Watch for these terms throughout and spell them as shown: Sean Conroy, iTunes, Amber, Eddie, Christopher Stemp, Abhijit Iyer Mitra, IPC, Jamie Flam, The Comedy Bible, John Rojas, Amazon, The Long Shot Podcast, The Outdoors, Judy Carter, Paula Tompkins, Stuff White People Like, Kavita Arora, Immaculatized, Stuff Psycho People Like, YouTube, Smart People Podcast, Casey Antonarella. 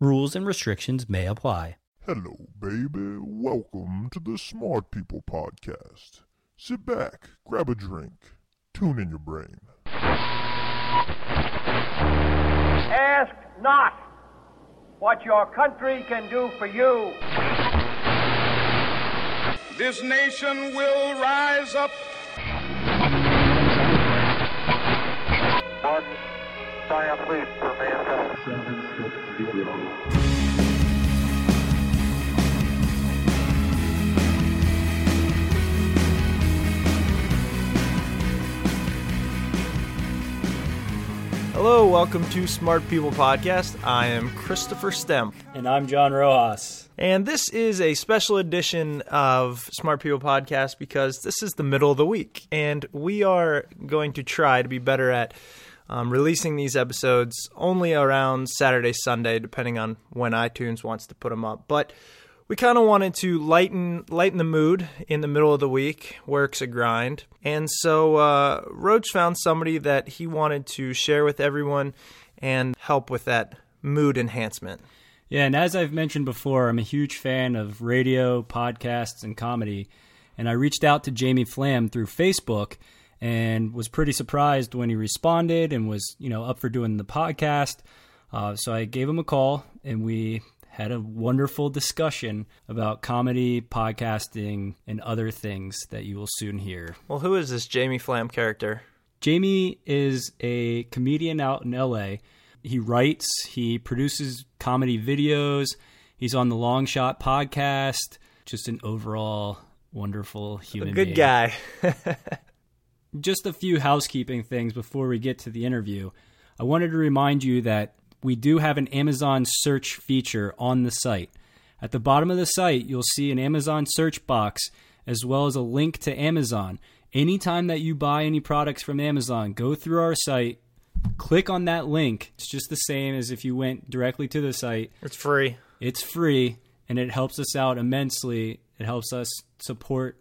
Rules and restrictions may apply. Hello, baby. Welcome to the Smart People Podcast. Sit back, grab a drink, tune in your brain. Ask not what your country can do for you. This nation will rise up. One giant leap for mankind. Hello, welcome to Smart People Podcast. I am Christopher Stemp. And I'm John Rojas. And this is a special edition of Smart People Podcast because this is the middle of the week. And we are going to try to be better at releasing these episodes only around Saturday, Sunday, depending on when iTunes wants to put them up. But we kind of wanted to lighten the mood in the middle of the week. Work's a grind. And so Roach found somebody that he wanted to share with everyone and help with that mood enhancement. Yeah, and as I've mentioned before, I'm a huge fan of radio, podcasts, and comedy, and I reached out to Jamie Flam through Facebook and was pretty surprised when he responded and was, up for doing the podcast. So I gave him a call, and we had a wonderful discussion about comedy, podcasting, and other things that you will soon hear. Well, who is this Jamie Flam character? Jamie is a comedian out in L.A., he writes, he produces comedy videos, he's on the Long Shot Podcast, just an overall wonderful human being. A good guy. Just a few housekeeping things before we get to the interview. I wanted to remind you that we do have an Amazon search feature on the site. At the bottom of the site, you'll see an Amazon search box as well as a link to Amazon. Anytime that you buy any products from Amazon, go through our site. Click on that link. It's just the same as if you went directly to the site. It's free. It's free, and it helps us out immensely. It helps us support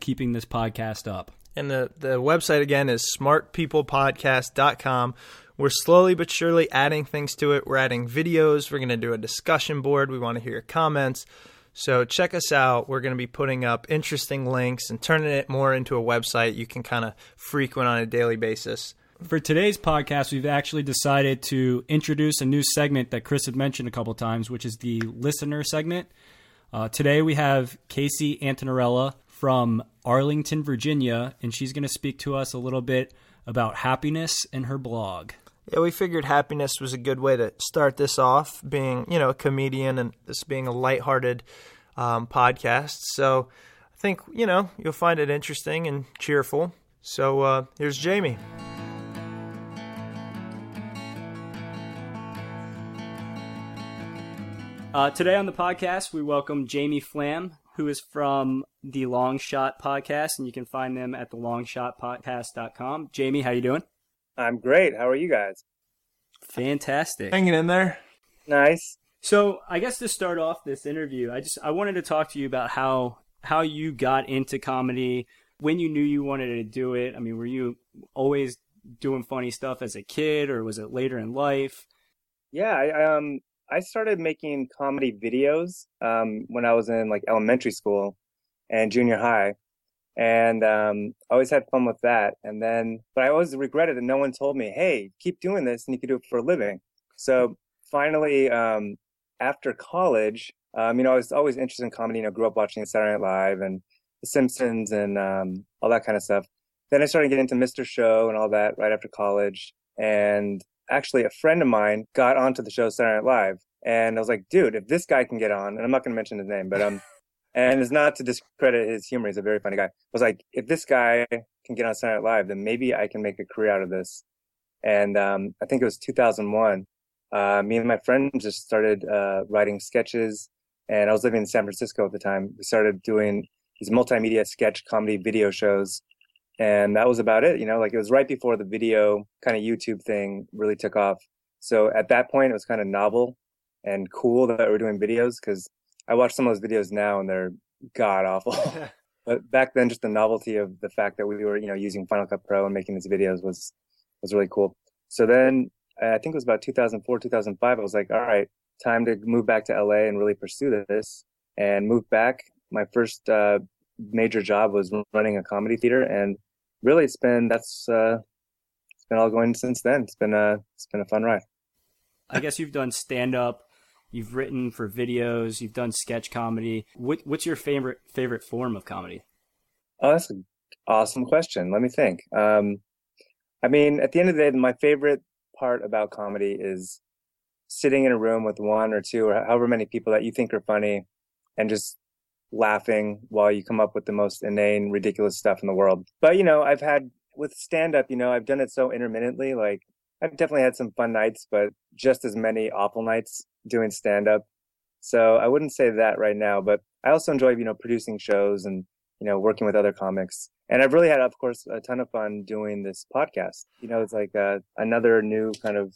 keeping this podcast up. And the website, again, is smartpeoplepodcast.com. We're slowly but surely adding things to it. We're adding videos. We're going to do a discussion board. We want to hear your comments. So check us out. We're going to be putting up interesting links and turning it more into a website you can kind of frequent on a daily basis. For today's podcast, we've actually decided to introduce a new segment that Chris had mentioned a couple times, which is the listener segment. Today we have Casey Antonarella from Arlington, Virginia, and she's going to speak to us a little bit about happiness and her blog. Yeah, we figured happiness was a good way to start this off, being, a comedian and this being a lighthearted podcast. So I think, you'll find it interesting and cheerful. So here's Jamie. Today on the podcast, we welcome Jamie Flam, who is from The Long Shot Podcast, and you can find them at thelongshotpodcast.com. Jamie, how you doing? I'm great. How are you guys? Fantastic. Hanging in there. Nice. So I guess to start off this interview, I wanted to talk to you about how you got into comedy, when you knew you wanted to do it? I mean, were you always doing funny stuff as a kid, or was it later in life? Yeah, I started making comedy videos when I was in like elementary school and junior high. And I always had fun with that. And then, but I always regretted that no one told me, hey, keep doing this and you can do it for a living. So finally, after college, I was always interested in comedy. Grew up watching Saturday Night Live and The Simpsons and all that kind of stuff. Then I started getting into Mr. Show and all that right after college. And actually, a friend of mine got onto the show Saturday Night Live. And I was like, dude, if this guy can get on, and I'm not going to mention his name, but and it's not to discredit his humor. He's a very funny guy. I was like, if this guy can get on Saturday Night Live, then maybe I can make a career out of this. And I think it was 2001. Me and my friend just started writing sketches. And I was living in San Francisco at the time. We started doing these multimedia sketch comedy video shows. And that was about it. It was right before the video kind of YouTube thing really took off. So at that point, it was kind of novel and cool that we were doing videos, because I watch some of those videos now and they're god awful. But back then, just the novelty of the fact that we were, using Final Cut Pro and making these videos was really cool. So then I think it was about 2004, 2005. I was like, all right, time to move back to LA and really pursue this, and moved back. My first major job was running a comedy theater, and really it's been all going since then. It's been a fun ride. I guess you've done stand up, you've written for videos, you've done sketch comedy. What's your favorite form of comedy? Oh, that's an awesome question. Let me think. At the end of the day, my favorite part about comedy is sitting in a room with one or two or however many people that you think are funny and just laughing while you come up with the most inane, ridiculous stuff in the world. But I've had with stand-up, I've done it so intermittently. Like, I've definitely had some fun nights, but just as many awful nights doing stand-up. So I wouldn't say that right now, but I also enjoy producing shows and working with other comics. And I've really had, of course, a ton of fun doing this podcast. It's like another new kind of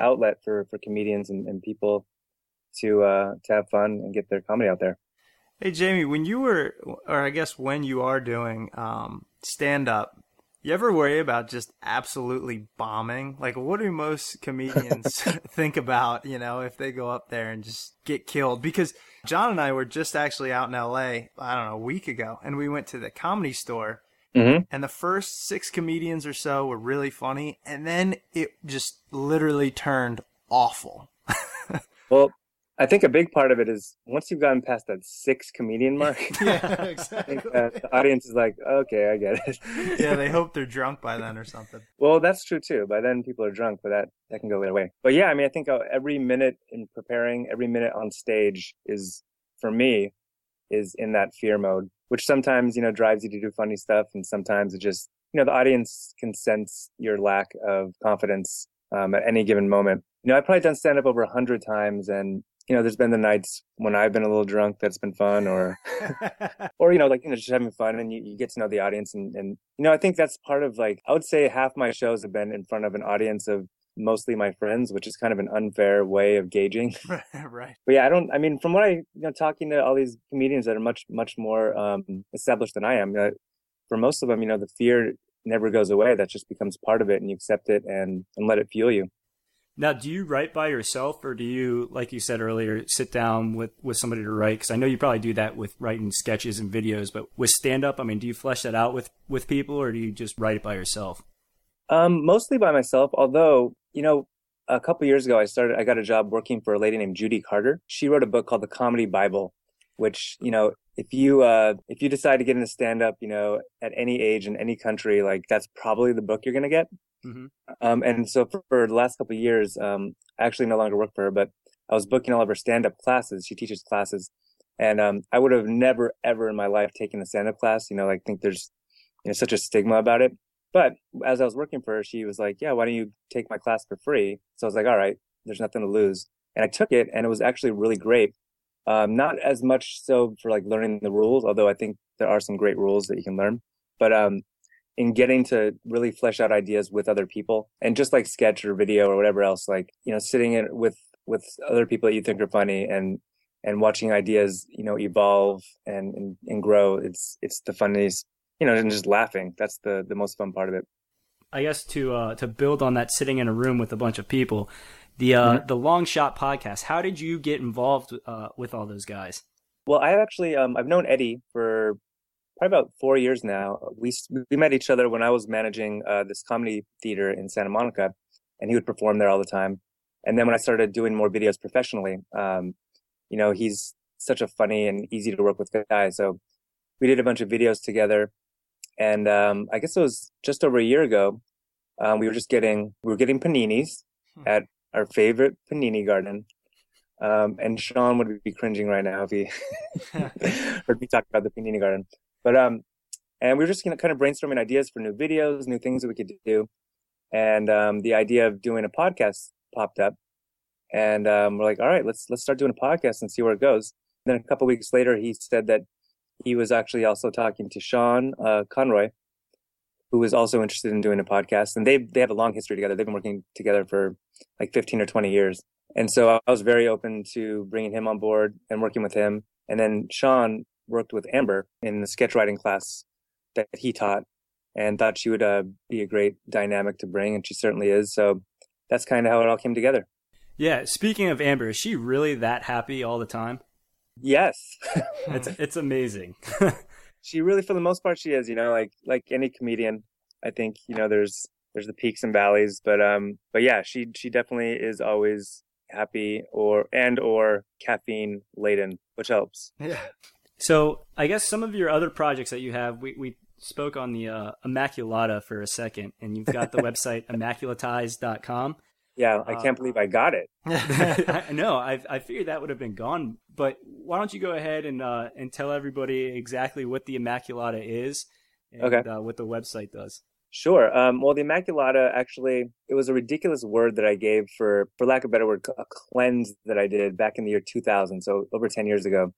outlet for comedians and people to have fun and get their comedy out there. Hey, Jamie, when you are doing stand-up, you ever worry about just absolutely bombing? Like, what do most comedians think about, if they go up there and just get killed? Because John and I were just actually out in L.A., I don't know, a week ago, and we went to the Comedy Store, mm-hmm. and the first 6 comedians or so were really funny, and then it just literally turned awful. Well, I think a big part of it is once you've gotten past that 6 comedian mark, yeah, exactly. I think the audience is like, okay, I get it. Yeah, they hope they're drunk by then or something. Well, that's true too. By then people are drunk, but that can go either way. But yeah, I think every minute in preparing, every minute on stage is, for me, is in that fear mode, which sometimes, drives you to do funny stuff. And sometimes it just, the audience can sense your lack of confidence at any given moment. I've probably done stand up over 100 times, and there's been the nights when I've been a little drunk that's been fun, or just having fun, and you get to know the audience, and I think that's part of, like, I would say half my shows have been in front of an audience of mostly my friends, which is kind of an unfair way of gauging. Right. But yeah, from what I talking to all these comedians that are much, much more established than I am, for most of them, the fear never goes away. That just becomes part of it, and you accept it and let it fuel you. Now, do you write by yourself, or do you, like you said earlier, sit down with somebody to write? Because I know you probably do that with writing sketches and videos, but with stand-up, do you flesh that out with people, or do you just write it by yourself? Mostly by myself, although, a couple years ago, I got a job working for a lady named Judy Carter. She wrote a book called The Comedy Bible, which, if you decide to get into stand-up, at any age in any country, like, that's probably the book you're going to get. Mm-hmm. And so for the last couple of years, I actually no longer work for her, but I was booking all of her stand-up classes. She teaches classes, and I would have never, ever in my life taken a stand-up class. I think there's such a stigma about it. But as I was working for her, she was like, yeah, why don't you take my class for free? So I was like, all right, there's nothing to lose. And I took it, and it was actually really great. Not as much so for like learning the rules, although I think there are some great rules that you can learn. But in getting to really flesh out ideas with other people, and just like sketch or video or whatever else, like, sitting in with other people that you think are funny and watching ideas, evolve and grow. It's the funniest you know, and just laughing. That's the most fun part of it. I guess to build on that, sitting in a room with a bunch of people, the Long Shot Podcast, how did you get involved with all those guys? Well, I've actually, I've known Eddie for probably about 4 years now. We met each other when I was managing this comedy theater in Santa Monica, and he would perform there all the time. And then when I started doing more videos professionally, you know, he's such a funny and easy to work with guy. So we did a bunch of videos together. And I guess it was just over a year ago. We were getting paninis at our favorite panini garden. And Sean would be cringing right now if he heard me talk about the panini garden. But and we were just kind of brainstorming ideas for new videos, new things that we could do. And the idea of doing a podcast popped up. And we're like, all right, let's start doing a podcast and see where it goes. And then a couple of weeks later, he said that he was actually also talking to Sean Conroy, who was also interested in doing a podcast. And they have a long history together. They've been working together for like 15 or 20 years. And so I was very open to bringing him on board and working with him. And then Sean worked with Amber in the sketch writing class that he taught and thought she would be a great dynamic to bring. And she certainly is. So that's kind of how it all came together. Yeah. Speaking of Amber, is she really that happy all the time? Yes. it's amazing. She really, for the most part, she is, you know, like any comedian, I think, you know, there's the peaks and valleys, but yeah, she definitely is always happy or caffeine laden, which helps. Yeah. So I guess some of your other projects that you have, we spoke on the Immaculata for a second, and you've got the website Immaculatized.com. Yeah, I can't believe I got it. No, I figured that would have been gone. But why don't you go ahead and tell everybody exactly what the Immaculata is and what the website does. Sure. Well, the Immaculata, actually, it was a ridiculous word that I gave for lack of a better word, a cleanse that I did back in the year 2000, so over 10 years ago.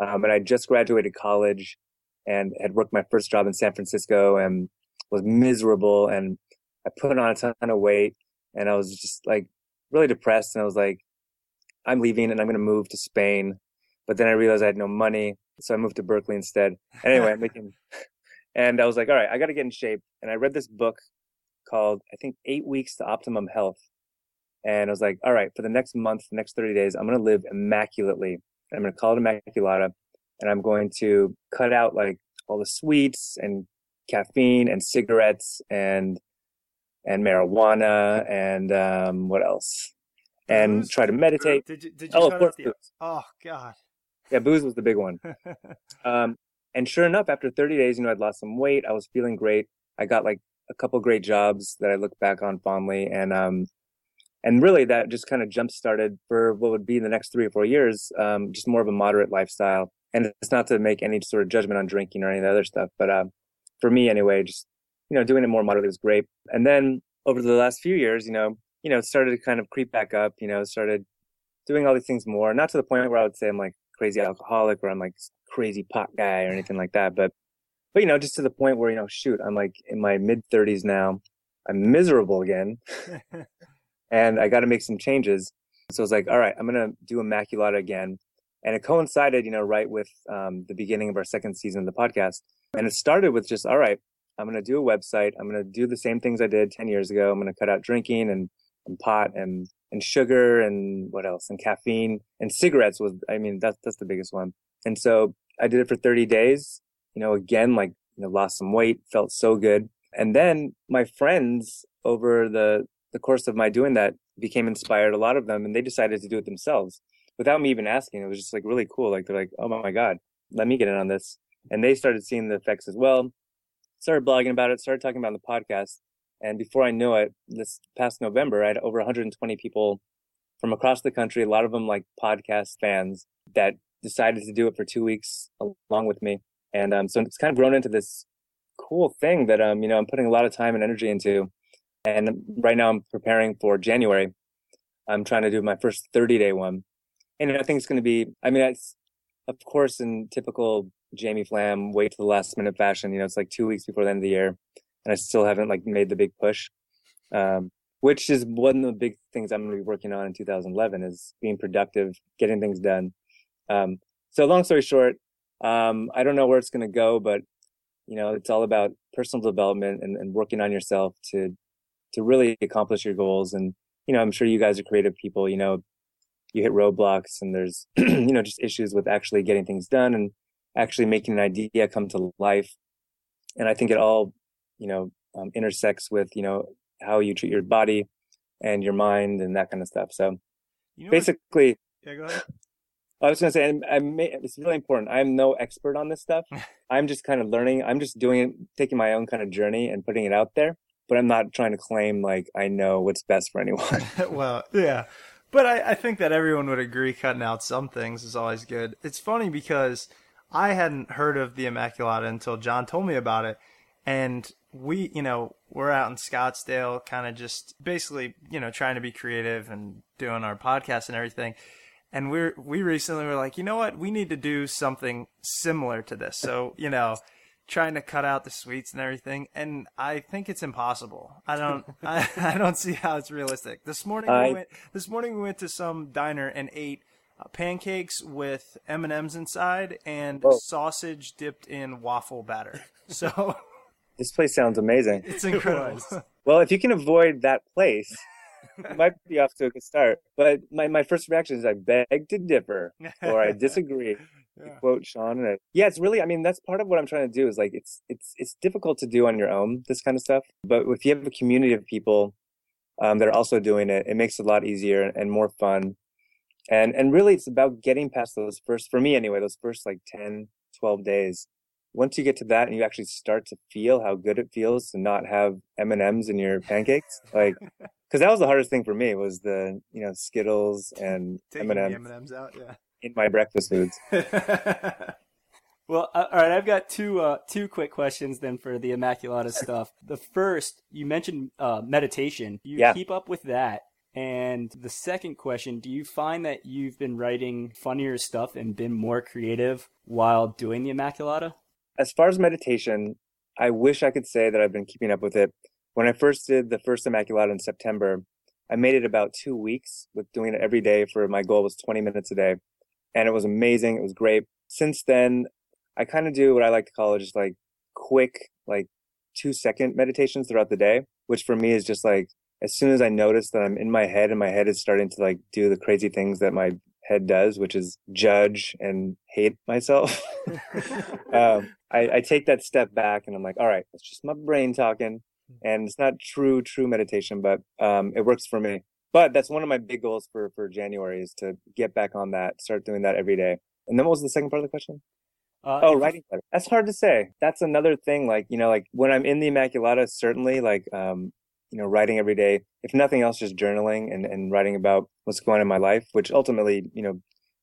And I just graduated college and had worked my first job in San Francisco and was miserable. And I put on a ton of weight. And I was just like really depressed. And I was like, I'm leaving and I'm going to move to Spain. But then I realized I had no money. So I moved to Berkeley instead. And anyway, and I was like, all right, I got to get in shape. And I read this book called, I think, 8 Weeks to Optimum Health. And I was like, all right, for the next month, the next 30 days, I'm going to live immaculately. I'm going to call it Immaculata. And I'm going to cut out like all the sweets and caffeine and cigarettes and marijuana and what else? And booze? Try to meditate. Did you of course, booze. Oh, God. Yeah, booze was the big one. And sure enough, after 30 days, you know, I'd lost some weight. I was feeling great. I got like a couple great jobs that I look back on fondly. And really that just kind of jump-started for what would be the next 3 or 4 years, just more of a moderate lifestyle. And it's not to make any sort of judgment on drinking or any of the other stuff. But for me anyway, just, you know, doing it more moderately was great. And then over the last few years, you know, it started to kind of creep back up, you know, started doing all these things more, not to the point where I would say I'm like crazy alcoholic or I'm like crazy pot guy or anything like that. But, you know, just to the point where, you know, shoot, I'm like in my mid 30s now, I'm miserable again and I got to make some changes. So I was like, all right, I'm going to do Immaculata again. And it coincided, you know, right with the beginning of our second season of the podcast. And it started with just, all right, I'm going to do a website. I'm going to do the same things I did 10 years ago. I'm going to cut out drinking and pot and sugar and what else? And caffeine and cigarettes was, I mean, that's the biggest one. And so I did it for 30 days, you know, again, like, you know, lost some weight, felt so good. And then my friends over the course of my doing that became inspired, a lot of them, and they decided to do it themselves without me even asking. It was just like really cool. Like they're like, oh my God, let me get in on this. And they started seeing the effects as well. Started blogging about it, started talking about the podcast. And before I knew it, this past November, I had over 120 people from across the country, a lot of them like podcast fans that decided to do it for 2 weeks along with me. And so it's kind of grown into this cool thing that, you know, I'm putting a lot of time and energy into. And right now I'm preparing for January. I'm trying to do my first 30-day one. And I think it's going to be, I mean, it's, of course, in typical Jamie Flam, wait to the last minute fashion. You know, it's like 2 weeks before the end of the year, and I still haven't like made the big push, which is one of the big things I'm going to be working on in 2011 is being productive, getting things done. So long story short, I don't know where it's going to go, but You know, it's all about personal development and working on yourself to really accomplish your goals. And, you know, I'm sure you guys are creative people, you know, you hit roadblocks and there's, you know, just issues with actually getting things done and actually making an idea come to life. And I think it all, you know, intersects with, you know, how you treat your body and your mind and that kind of stuff. So you know basically, yeah, go ahead. I was going to say, it's really important. I'm no expert on this stuff. I'm just kind of learning. I'm just doing it, taking my own kind of journey and putting it out there. But I'm not trying to claim like I know what's best for anyone. Well, yeah. But I think that everyone would agree cutting out some things is always good. It's funny because I hadn't heard of the Immaculata until John told me about it. And we, you know, we're out in Scottsdale kind of just basically, you know, trying to be creative and doing our podcast and everything. And we recently were like, you know what, we need to do something similar to this. So, you know, trying to cut out the sweets and everything. And I think it's impossible. I don't see how it's realistic. This morning we went to some diner and ate pancakes with M&Ms inside and sausage dipped in waffle batter. So this place sounds amazing. It's incredible. Well, if you can avoid that place, it might be off to a good start. But my first reaction is I beg to differ or I disagree. Yeah. To quote Sean. And yeah, it's really, I mean, that's part of what I'm trying to do is like, it's difficult to do on your own, this kind of stuff. But if you have a community of people that are also doing it, it makes it a lot easier and more fun. And really it's about getting past those first, for me anyway, those first like 10, 12 days. Once you get to that and you actually start to feel how good it feels to not have M&Ms in your pancakes, like, cause that was the hardest thing for me was the, you know, Skittles and M&Ms out. Yeah. In my breakfast foods. Well, all right. I've got two quick questions then for the Immaculata stuff. The first, you mentioned meditation. You keep up with that. And the second question, do you find that you've been writing funnier stuff and been more creative while doing the Immaculata? As far as meditation, I wish I could say that I've been keeping up with it. When I first did the first Immaculata in September, I made it about 2 weeks with doing it every day for my goal was 20 minutes a day. And it was amazing. It was great. Since then, I kind of do what I like to call just like quick, like 2-second meditations throughout the day, which for me is just like, as soon as I notice that I'm in my head and my head is starting to like do the crazy things that my head does, which is judge and hate myself, I take that step back and I'm like, all right, it's just my brain talking. And it's not true meditation, but it works for me. But that's one of my big goals for January is to get back on that, start doing that every day. And then what was the second part of the question? Writing better. That's hard to say. That's another thing. Like, you know, like when I'm in the Immaculata, certainly like, you know, writing every day, if nothing else, just journaling and writing about what's going on in my life, which ultimately, you know,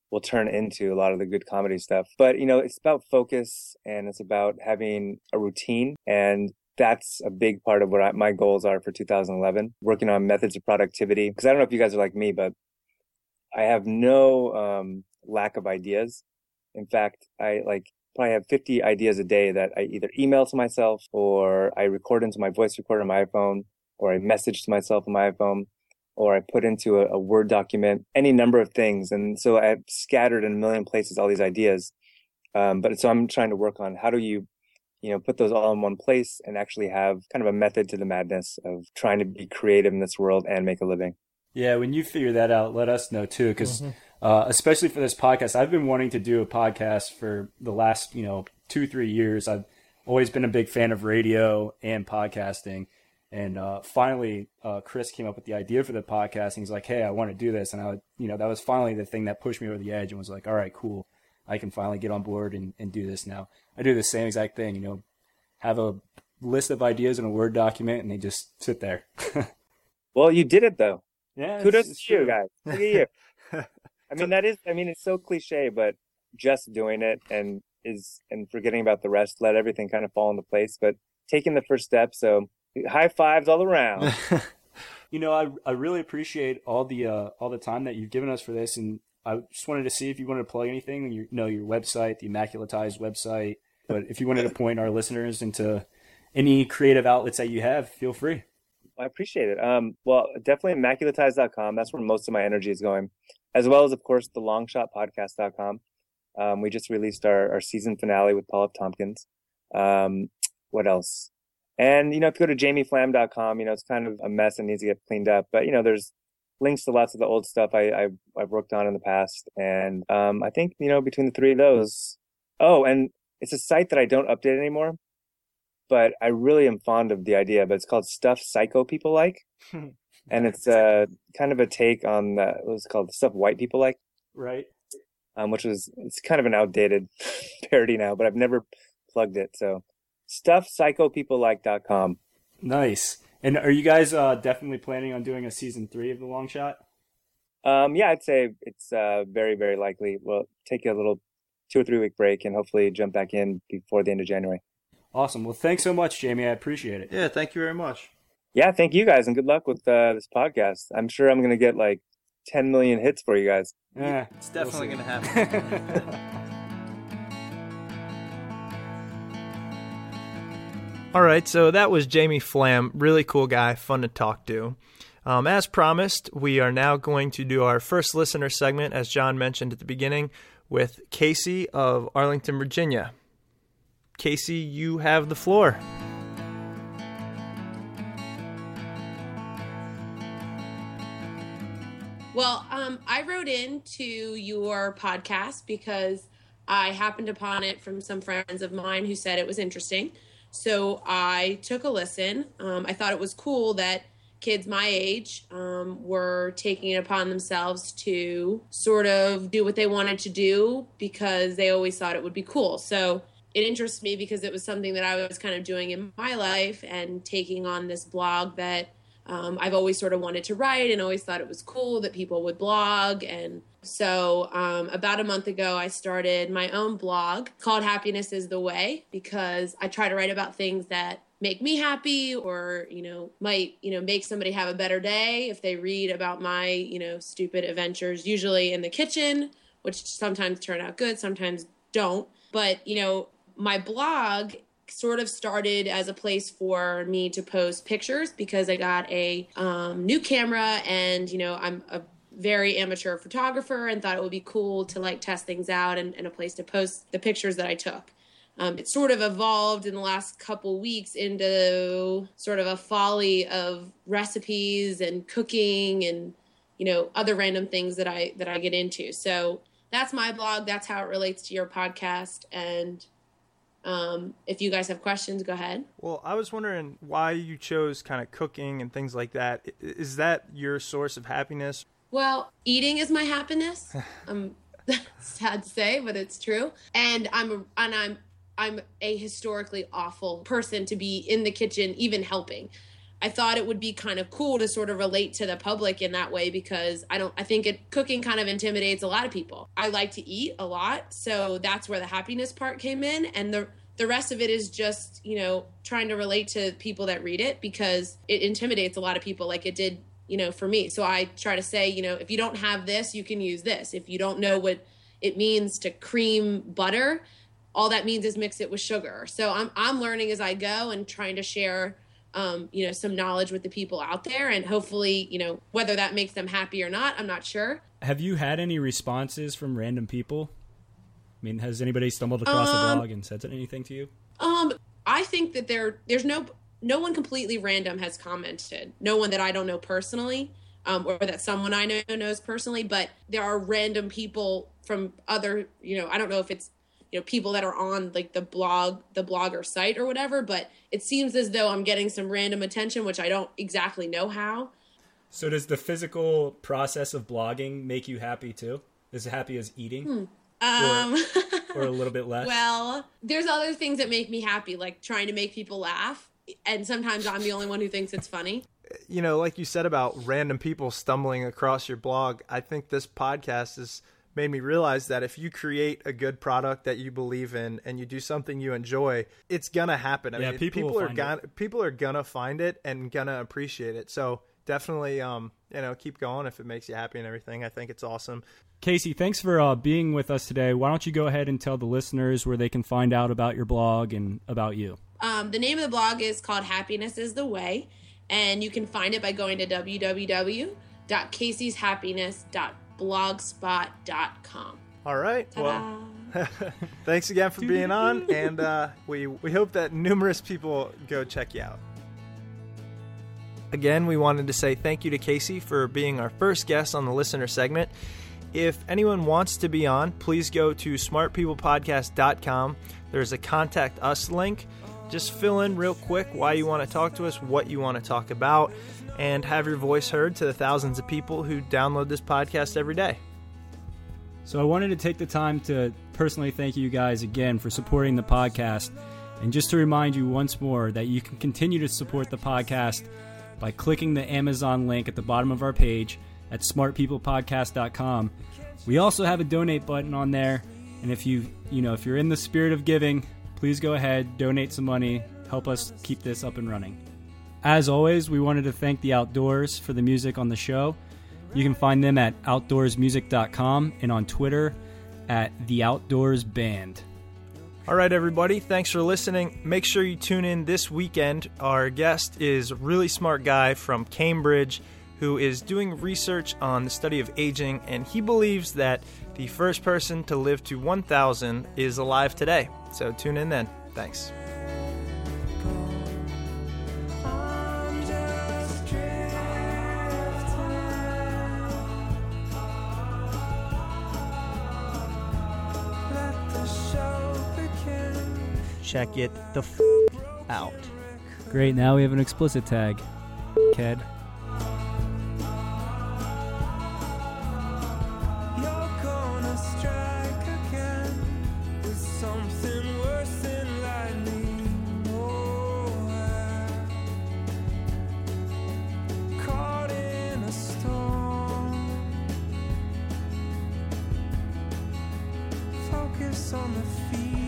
will turn into a lot of the good comedy stuff. But, you know, it's about focus and it's about having a routine. And that's a big part of what my goals are for 2011, working on methods of productivity. Because I don't know if you guys are like me, but I have no lack of ideas. In fact, I like probably have 50 ideas a day that I either email to myself or I record into my voice recorder on my iPhone or I message to myself on my iPhone or I put into a Word document, any number of things. And so I've scattered in a million places all these ideas. But so I'm trying to work on how do you know, put those all in one place and actually have kind of a method to the madness of trying to be creative in this world and make a living. Yeah, when you figure that out, let us know too, because especially for this podcast, I've been wanting to do a podcast for the last, you know, 2-3 years. I've always been a big fan of radio and podcasting. And finally, Chris came up with the idea for the podcast. And he's like, hey, I want to do this. And I, you know, that was finally the thing that pushed me over the edge and was like, all right, cool. I can finally get on board and do this now. I do the same exact thing, you know, have a list of ideas in a Word document and they just sit there. Well, you did it though. Yeah. Kudos to you guys. Look at you. I mean, it's so cliche, but just doing it and forgetting about the rest, let everything kind of fall into place, but taking the first step. So high fives all around. You know, I really appreciate all the time that you've given us for this. And I just wanted to see if you wanted to plug anything, your website, the Immaculatized website. But if you wanted to point our listeners into any creative outlets that you have, feel free. I appreciate it. Well, definitely Immaculatized.com. That's where most of my energy is going, as well as, of course, the Long Shot Podcast.com. We just released our season finale with Paula Tompkins. What else? And, you know, if you go to jamieflam.com, you know, it's kind of a mess and needs to get cleaned up. But, you know, there's links to lots of the old stuff I've worked on in the past. And I think, you know, between the three of those. Oh, and it's a site that I don't update anymore, but I really am fond of the idea. But it's called Stuff Psycho People Like. And it's kind of a take on what was called Stuff White People Like. Right. Which was, it's kind of an outdated parody now, but I've never plugged it. So stuffpsychopeoplelike.com. Nice. And are you guys definitely planning on doing a season 3 of The Long Shot? Yeah, I'd say it's very, very likely. We'll take a little 2 or 3 week break and hopefully jump back in before the end of January. Awesome. Well, thanks so much, Jamie. I appreciate it. Yeah, thank you very much. Yeah, thank you guys, and good luck with this podcast. I'm sure I'm going to get like 10 million hits for you guys. Yeah, it's definitely going to happen. All right, so that was Jamie Flam. Really cool guy, fun to talk to. As promised, we are now going to do our first listener segment, as John mentioned at the beginning, with Casey of Arlington, Virginia. Casey, you have the floor. Well, I wrote into your podcast because I happened upon it from some friends of mine who said it was interesting. So I took a listen. I thought it was cool that kids my age were taking it upon themselves to sort of do what they wanted to do because they always thought it would be cool. So it interests me because it was something that I was kind of doing in my life and taking on this blog that I've always sort of wanted to write and always thought it was cool that people would blog. And so about a month ago, I started my own blog called Happiness is the Way, because I try to write about things that make me happy or, you know, might, you know, make somebody have a better day if they read about my, you know, stupid adventures, usually in the kitchen, which sometimes turn out good, sometimes don't. But, you know, my blog sort of started as a place for me to post pictures because I got a new camera and, you know, I'm a very amateur photographer and thought it would be cool to like test things out and a place to post the pictures that I took. It sort of evolved in the last couple weeks into sort of a folly of recipes and cooking and, you know, other random things that I get into. So that's my blog. That's how it relates to your podcast. And if you guys have questions, go ahead. Well, I was wondering why you chose kind of cooking and things like that. Is that your source of happiness? Well, eating is my happiness. Sad to say, but it's true. And I'm a historically awful person to be in the kitchen, even helping. I thought it would be kind of cool to sort of relate to the public in that way because cooking kind of intimidates a lot of people. I like to eat a lot, so that's where the happiness part came in, and the rest of it is just, you know, trying to relate to people that read it because it intimidates a lot of people like it did, you know, for me. So I try to say, you know, if you don't have this, you can use this. If you don't know what it means to cream butter, all that means is mix it with sugar. So I'm learning as I go and trying to share you know, some knowledge with the people out there, and hopefully, you know, whether that makes them happy or not, I'm not sure. Have you had any responses from random people? I mean, has anybody stumbled across the blog and said anything to you? I think that there's no one completely random has commented. No one that I don't know personally, or that someone I know knows personally, but there are random people from other, you know, I don't know if it's, you know, people that are on like the blogger site or whatever, but it seems as though I'm getting some random attention, which I don't exactly know how. So does the physical process of blogging make you happy too? As happy as eating? Or a little bit less? Well, there's other things that make me happy, like trying to make people laugh. And sometimes I'm the only one who thinks it's funny. You know, like you said about random people stumbling across your blog, I think this podcast is made me realize that if you create a good product that you believe in and you do something you enjoy, it's going to happen. I mean, people are going to find it and going to appreciate it. So definitely, you know, keep going if it makes you happy and everything. I think it's awesome. Casey, thanks for being with us today. Why don't you go ahead and tell the listeners where they can find out about your blog and about you? The name of the blog is called Happiness is the Way, and you can find it by going to www.caseyshappiness.blogspot.com. All right. Ta-da. Well, Thanks again for being on, and we hope that numerous people go check you out. Again, we wanted to say thank you to Casey for being our first guest on the listener segment. If anyone wants to be on, please go to smartpeoplepodcast.com. There's a contact us link. Just fill in real quick why you want to talk to us, what you want to talk about, and have your voice heard to the thousands of people who download this podcast every day. So I wanted to take the time to personally thank you guys again for supporting the podcast. And just to remind you once more that you can continue to support the podcast by clicking the Amazon link at the bottom of our page at smartpeoplepodcast.com. We also have a donate button on there, and if you're in the spirit of giving, please go ahead, donate some money, help us keep this up and running. As always, we wanted to thank The Outdoors for the music on the show. You can find them at outdoorsmusic.com and on Twitter at The Outdoors Band. All right, everybody, thanks for listening. Make sure you tune in this weekend. Our guest is a really smart guy from Cambridge who is doing research on the study of aging, and he believes that the first person to live to 1,000 is alive today. So tune in then. Thanks. Check it the f*** out. Great, now we have an explicit tag. Ked. You're gonna strike again with something worse than lightning. Nowhere. Caught in a storm. Focus on the feet.